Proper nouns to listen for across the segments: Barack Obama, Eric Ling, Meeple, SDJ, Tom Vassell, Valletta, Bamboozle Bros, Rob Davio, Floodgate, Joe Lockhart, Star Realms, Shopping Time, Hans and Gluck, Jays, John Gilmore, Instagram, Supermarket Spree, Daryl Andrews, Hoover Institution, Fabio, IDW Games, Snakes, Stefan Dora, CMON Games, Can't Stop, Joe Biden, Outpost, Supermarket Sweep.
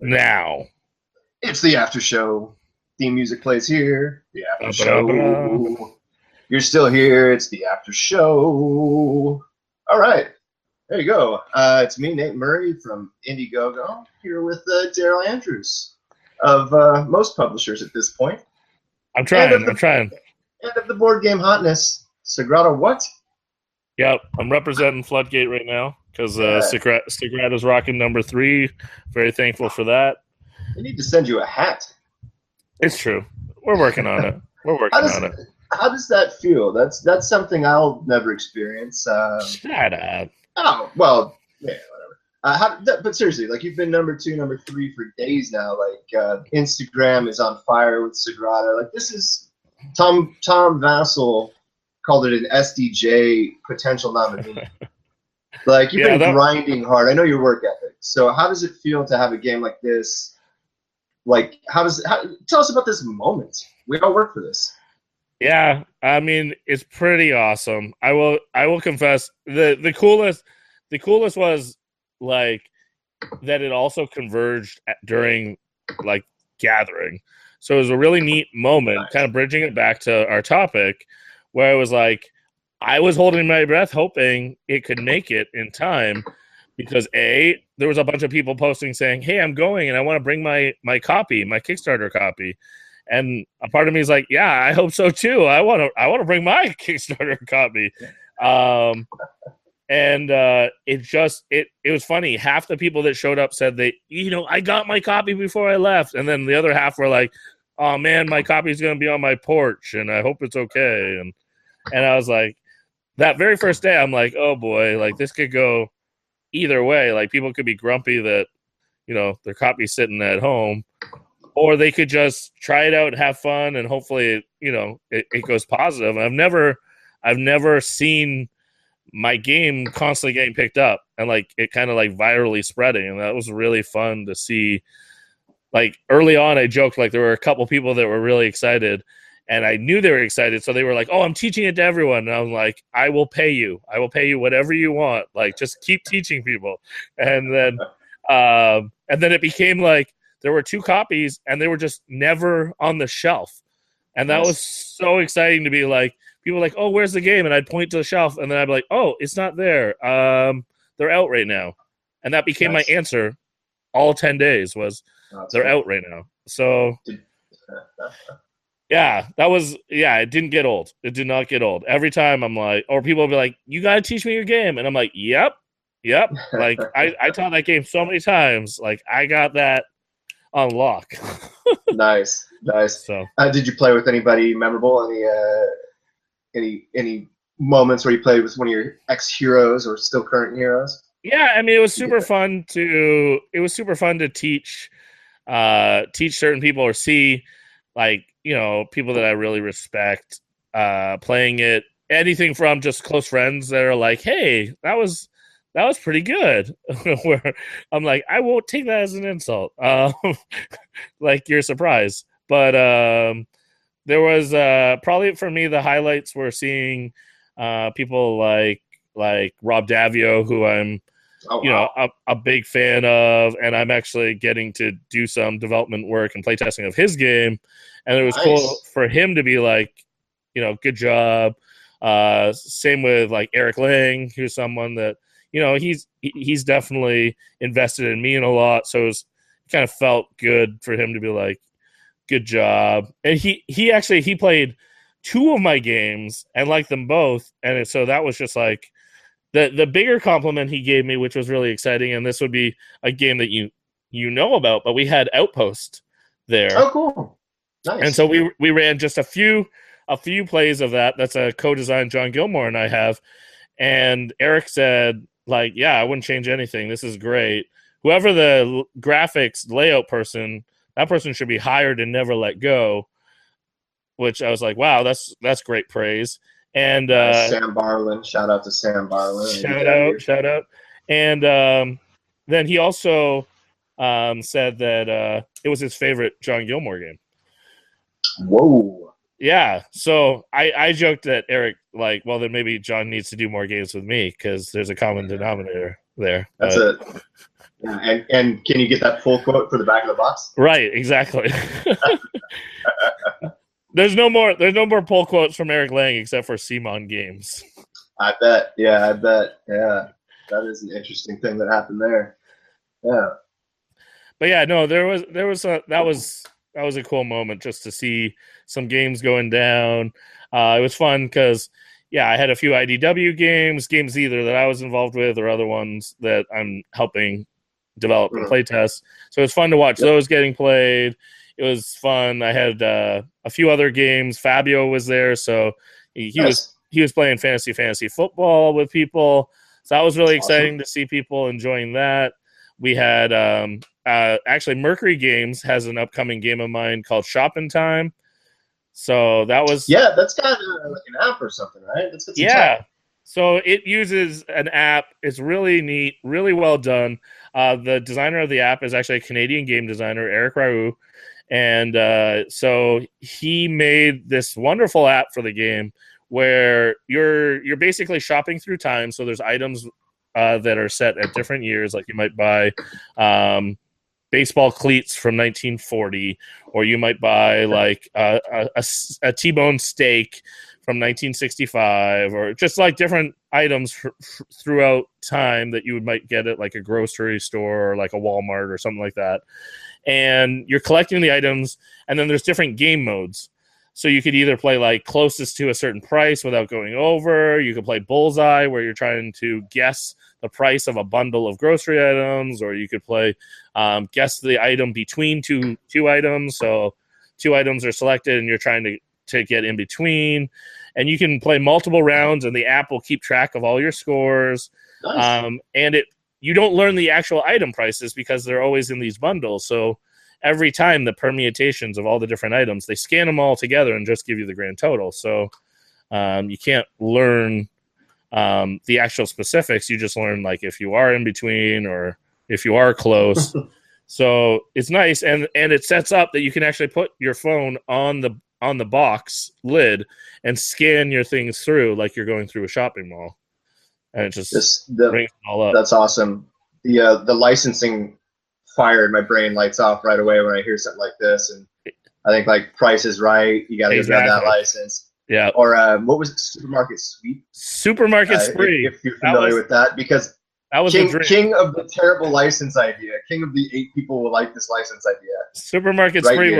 Now. It's the after show. Theme music plays here. The after show. You're still here. It's the after show. All right. There you go. It's me, Nate Murray from Indiegogo, here with Daryl Andrews of most publishers at this point. I'm trying. End of the board game hotness. Sagrada what? Yep. I'm representing Floodgate right now because Sagrada's rocking number 3. Very thankful for that. They need to send you a hat. It's true. We're working on it. How does that feel? That's something I'll never experience. Shut up. Oh, well, yeah, whatever. But seriously, like, you've been number 2, number 3 for days now. Like, Instagram is on fire with Sagrada. Like, this is Tom Vassell called it an SDJ potential nominee. Like, you've been grinding hard. I know your work ethic. So how does it feel to have a game like this? Like, tell us about this moment. We all work for this. Yeah, I mean, it's pretty awesome. I will confess the coolest was like that it also converged during like gathering. So it was a really neat moment, kind of bridging it back to our topic, where I was like, I was holding my breath hoping it could make it in time because A, there was a bunch of people posting saying, "Hey, I'm going and I want to bring my copy, my Kickstarter copy." And a part of me is like, yeah, I hope so too. I want to bring my Kickstarter copy. It was funny. Half the people that showed up said they, I got my copy before I left. And then the other half were like, oh man, my copy is going to be on my porch and I hope it's okay. And I was like, that very first day, I'm like, oh boy, like this could go either way. Like people could be grumpy that, their copy's sitting at home. Or they could just try it out, have fun, and hopefully, it goes positive. I've never seen my game constantly getting picked up and like it kind of like virally spreading, and that was really fun to see. Like early on, I joked like there were a couple people that were really excited, and I knew they were excited, so they were like, "Oh, I'm teaching it to everyone," and I'm like, "I will pay you. I will pay you whatever you want. Like just keep teaching people," and then it became like. There were 2 copies, and they were just never on the shelf. And that was so exciting to be like, people were like, oh, where's the game? And I'd point to the shelf, and then I'd be like, oh, it's not there. They're out right now. And that became my answer all 10 days was they're out right now. So, it didn't get old. It did not get old. Every time I'm like, or people will be like, you got to teach me your game. And I'm like, yep. Like, I taught that game so many times. Like, I got that. Unlock. nice. So, did you play with anybody memorable? Any moments where you played with one of your ex-heroes or still current heroes? Yeah, I mean, it was super fun to teach certain people or see like people that I really respect playing it. Anything from just close friends that are like, hey, that was pretty good. Where I'm like, I won't take that as an insult. Like you're surprised. But there was probably for me, the highlights were seeing people like Rob Davio, who I'm, a big fan of. And I'm actually getting to do some development work and playtesting of his game. And it was cool for him to be like, good job. Same with like Eric Ling, who's someone that, he's definitely invested in me in a lot, so it kind of felt good for him to be like, good job. And he actually played 2 of my games and liked them both, and so that was just like the bigger compliment he gave me, which was really exciting. And this would be a game that you know about, but we had Outpost there. Oh, cool, nice. And so we ran just a few plays of that. That's a co-design John Gilmore and I have, and Eric said, like, yeah, I wouldn't change anything. This is great. Whoever the graphics layout person, that person should be hired and never let go, which I was like, wow, that's great praise. And Sam Barlin. Shout out to Sam Barlin. Shout out. And then he also said that it was his favorite John Gilmore game. Whoa. Yeah, so I joked that Eric, like, well, then maybe John needs to do more games with me because there's a common denominator there. That's it. And can you get that full quote for the back of the box? Right, exactly. There's no more pull quotes from Eric Ling except for CMON Games. I bet. Yeah, I bet. Yeah. That is an interesting thing that happened there. Yeah. But yeah, no, that was a cool moment just to see some games going down. It was fun because, yeah, I had a few IDW games either that I was involved with or other ones that I'm helping develop and play test. So it was fun to watch those getting played. It was fun. I had a few other games. Fabio was there, so he was playing fantasy football with people. So that was really exciting to see people enjoying that. We had actually Mercury Games has an upcoming game of mine called Shopping Time. So that was... Yeah, that's kind of like an app or something, right? Yeah. Time. So it uses an app. It's really neat, really well done. The designer of the app is actually a Canadian game designer, Eric Raoult. And so he made this wonderful app for the game where you're basically shopping through time. So there's items that are set at different years. Like you might buy... baseball cleats from 1940, or you might buy like a T-bone steak from 1965, or just like different items throughout time that you might get at like a grocery store or like a Walmart or something like that. And you're collecting the items, and then there's different game modes. So you could either play like closest to a certain price without going over. You could play bullseye where you're trying to guess the price of a bundle of grocery items, or you could play guess the item between two items. So two items are selected and you're trying to get in between, and you can play multiple rounds and the app will keep track of all your scores. Nice. You don't learn the actual item prices because they're always in these bundles. So every time the permutations of all the different items, they scan them all together and just give you the grand total. So you can't learn the actual specifics. You just learn like if you are in between or if you are close. So it's nice. And it sets up that you can actually put your phone on the box lid and scan your things through like you're going through a shopping mall. And it just brings it all up. That's awesome. The licensing fired, my brain lights off right away when I hear something like this, and I think like Price is Right, you got to grab that license. Yeah. Or what was it? Supermarket Sweep? Supermarket Spree. If you're familiar with that, because that was king of the terrible license idea, king of the eight people will like this license idea. Supermarket Spree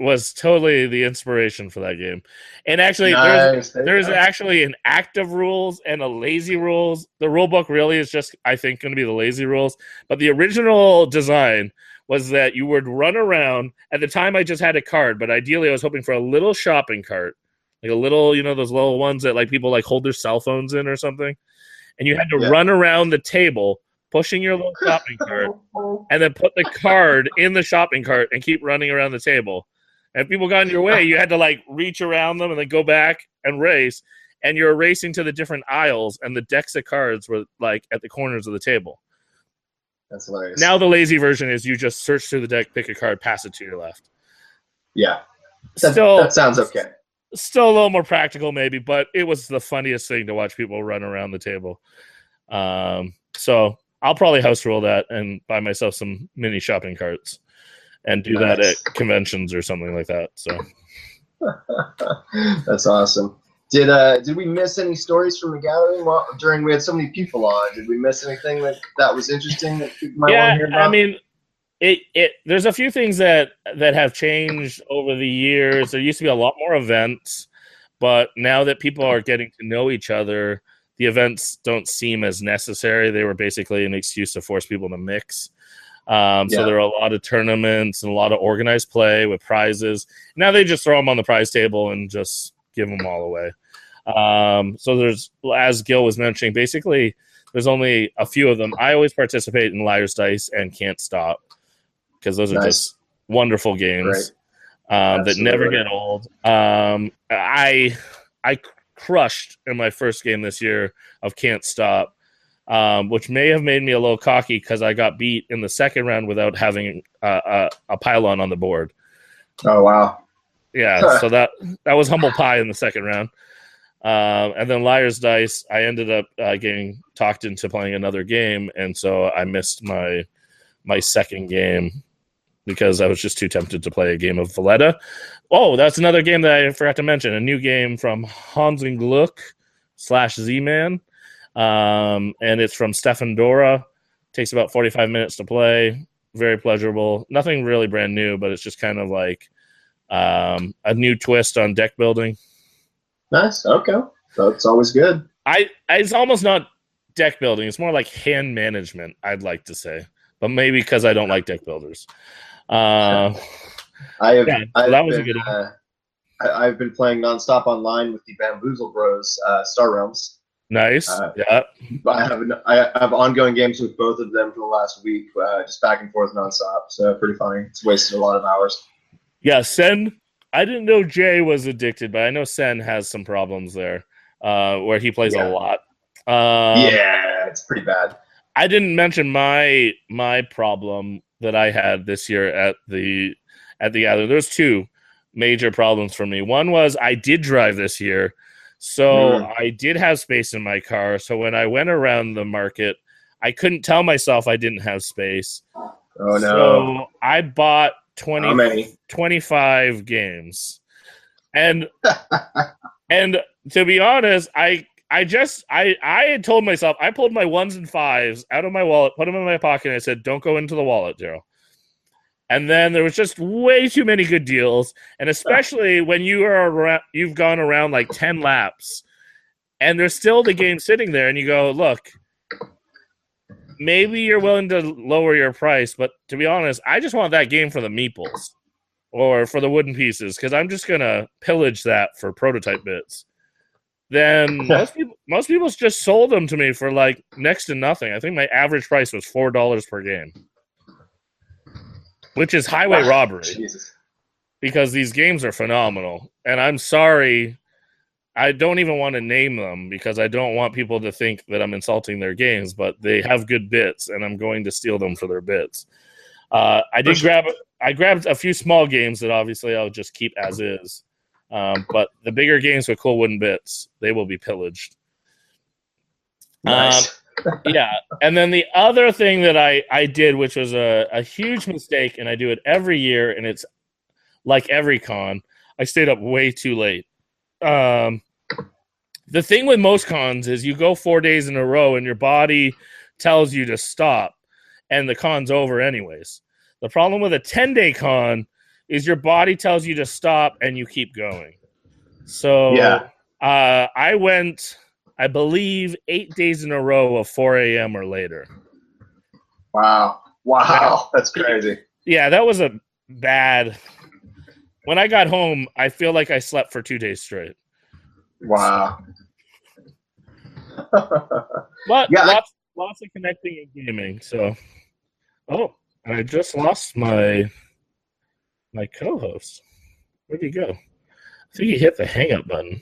was totally the inspiration for that game. And actually, there's actually an active rules and a lazy rules. The rule book really is just, I think, going to be the lazy rules. But the original design was that you would run around. At the time, I just had a card, but ideally, I was hoping for a little shopping cart, like a little, those little ones that like people like hold their cell phones in or something. And you had to run around the table pushing your little shopping cart and then put the card in the shopping cart and keep running around the table. And if people got in your way, you had to like reach around them and then go back and race. And you're racing to the different aisles, and the decks of cards were like at the corners of the table. That's hilarious. Now the lazy version is you just search through the deck, pick a card, pass it to your left. Yeah. That sounds okay. Still a little more practical maybe, but it was the funniest thing to watch people run around the table. So I'll probably house rule that and buy myself some mini shopping carts and do that at conventions or something like that. So that's awesome. Did we miss any stories from the gathering during we had so many people on? Did we miss anything that was interesting that people might want to hear about? I mean, there's a few things that have changed over the years. There used to be a lot more events, but now that people are getting to know each other, the events don't seem as necessary. They were basically an excuse to force people to mix. So there are a lot of tournaments and a lot of organized play with prizes. Now they just throw them on the prize table and just give them all away. So there's, as Gil was mentioning, basically there's only a few of them. I always participate in Liar's Dice and Can't Stop, because those are just wonderful games that never get old. I crushed in my first game this year of Can't Stop, which may have made me a little cocky because I got beat in the second round without having a pylon on the board. Oh, wow. Yeah, so that was humble pie in the second round. And then Liar's Dice, I ended up getting talked into playing another game, and so I missed my my second game because I was just too tempted to play a game of Valletta. Oh, that's another game that I forgot to mention, a new game from Hans and Gluck / Z Man. And it's from Stefan Dora. Takes about 45 minutes to play. Very pleasurable. Nothing really brand new, but it's just kind of like a new twist on deck building. Nice. Okay. That's always good. It's almost not deck building. It's more like hand management, I'd like to say. But maybe because I don't like deck builders. I've been playing nonstop online with the Bamboozle Bros, Star Realms. Nice. Yeah. I have ongoing games with both of them for the last week, just back and forth nonstop. So pretty funny. It's wasted a lot of hours. Yeah, Sen. I didn't know Jay was addicted, but I know Sen has some problems there, where he plays a lot. Yeah, it's pretty bad. I didn't mention my problem that I had this year at the Gathering. There's two major problems for me. One was I did drive this year. So I did have space in my car. So when I went around the market, I couldn't tell myself I didn't have space. Oh, no. So I bought 25 games. And and to be honest, I had told myself, I pulled my 1s and 5s out of my wallet, put them in my pocket, and I said, don't go into the wallet, Daryl. And then there was just way too many good deals, and especially when you've gone around like 10 laps, and there's still the game sitting there, and you go, look, maybe you're willing to lower your price, but to be honest, I just want that game for the meeples or for the wooden pieces because I'm just going to pillage that for prototype bits. Then most people just sold them to me for like next to nothing. I think my average price was $4 per game. Which is highway robbery, Jesus. Because these games are phenomenal. And I'm sorry, I don't even want to name them because I don't want people to think that I'm insulting their games, but they have good bits, and I'm going to steal them for their bits. I grabbed a few small games that obviously I'll just keep as is, but the bigger games with cool wooden bits, they will be pillaged. Nice. Yeah, and then the other thing that I did, which was a huge mistake, and I do it every year, and it's like every con, I stayed up way too late. The thing with most cons is you go 4 days in a row, and your body tells you to stop, and the con's over anyways. The problem with a 10-day con is your body tells you to stop, and you keep going. So I went... I believe 8 days in a row of 4 a.m. or later. Wow. That's crazy. Yeah, that was a bad... When I got home, I feel like I slept for 2 days straight. Wow. But lots of connecting and gaming, so... Oh, I just lost my co-host. Where'd he go? I think he hit the hang-up button.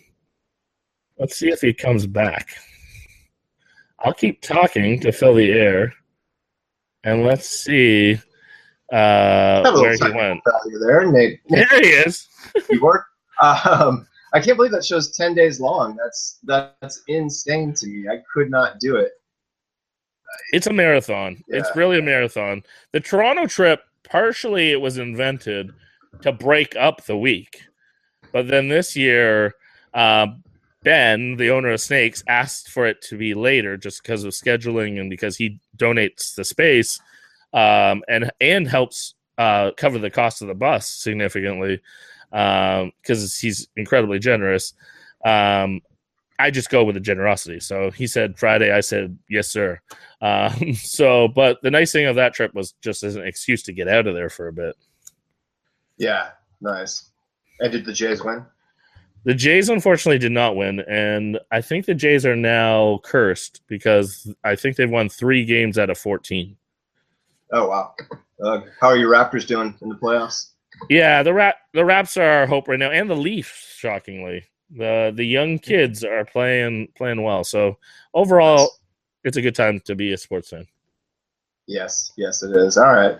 Let's see if he comes back. I'll keep talking to fill the air, and let's see where he went. There, Nate. There he is. I can't believe that show's 10 days long. That's insane to me. I could not do it. It's a marathon. Yeah. It's really a marathon. The Toronto trip, partially it was invented to break up the week. But then this year... Ben, the owner of Snakes, asked for it to be later just because of scheduling and because he donates the space and helps cover the cost of the bus significantly because he's incredibly generous. I just go with the generosity. So he said Friday. I said, yes, sir. But the nice thing of that trip was just as an excuse to get out of there for a bit. Yeah, nice. And did the Jays win? The Jays, unfortunately, did not win, and I think the Jays are now cursed because I think they've won 3 games out of 14. Oh, wow. How are your Raptors doing in the playoffs? Yeah, the Raps are our hope right now, and the Leafs, shockingly. The young kids are playing well, so overall, It's a good time to be a sports fan. Yes, it is. All right.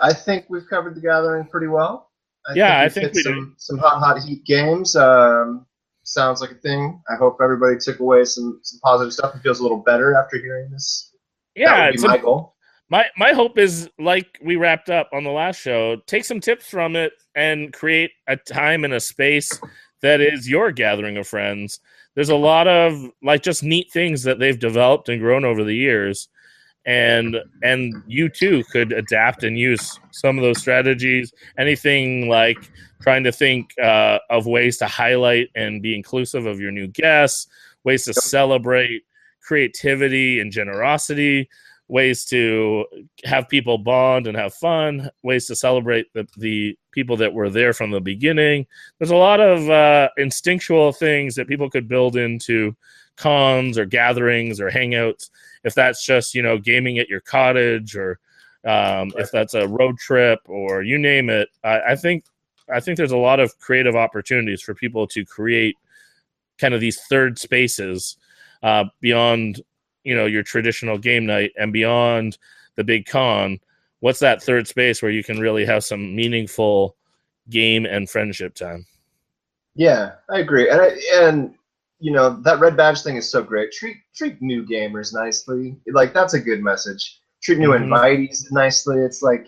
I think we've covered the Gathering pretty well. I think we hit some hot heat games. Sounds like a thing. I hope everybody took away some positive stuff and feels a little better after hearing this. Yeah, that would be my goal. My hope is, like we wrapped up on the last show, take some tips from it and create a time and a space that is your gathering of friends. There's a lot of like just neat things that they've developed and grown over the years. And you too could adapt and use some of those strategies. Anything like trying to think of ways to highlight and be inclusive of your new guests, ways to celebrate creativity and generosity, ways to have people bond and have fun, ways to celebrate the people that were there from the beginning. There's a lot of instinctual things that people could build into cons or gatherings or hangouts. If that's just, you know, gaming at your cottage or if that's a road trip or you name it, I think there's a lot of creative opportunities for people to create kind of these third spaces beyond, you know, your traditional game night and beyond the big con. What's that third space where you can really have some meaningful game and friendship time? Yeah, I agree. And you know, that red badge thing is so great. Treat new gamers nicely. Like, that's a good message. Treat new invitees nicely. It's like,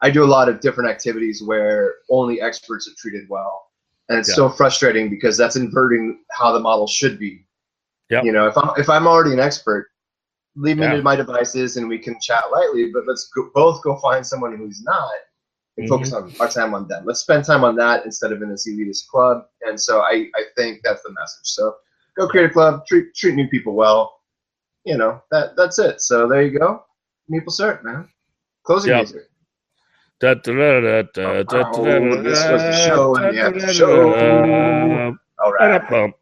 I do a lot of different activities where only experts are treated well. And it's so frustrating because that's inverting how the model should be. Yep. You know, if I'm already an expert, leave me to my devices and we can chat lightly, but let's both go find someone who's not and focus on our time on them. Let's spend time on that instead of in this elitist club. And so I think that's the message. So go create a club, treat new people well. You know, that's it. So there you go. Meeple cert, man. Closing music. This was the show and the after show. All right.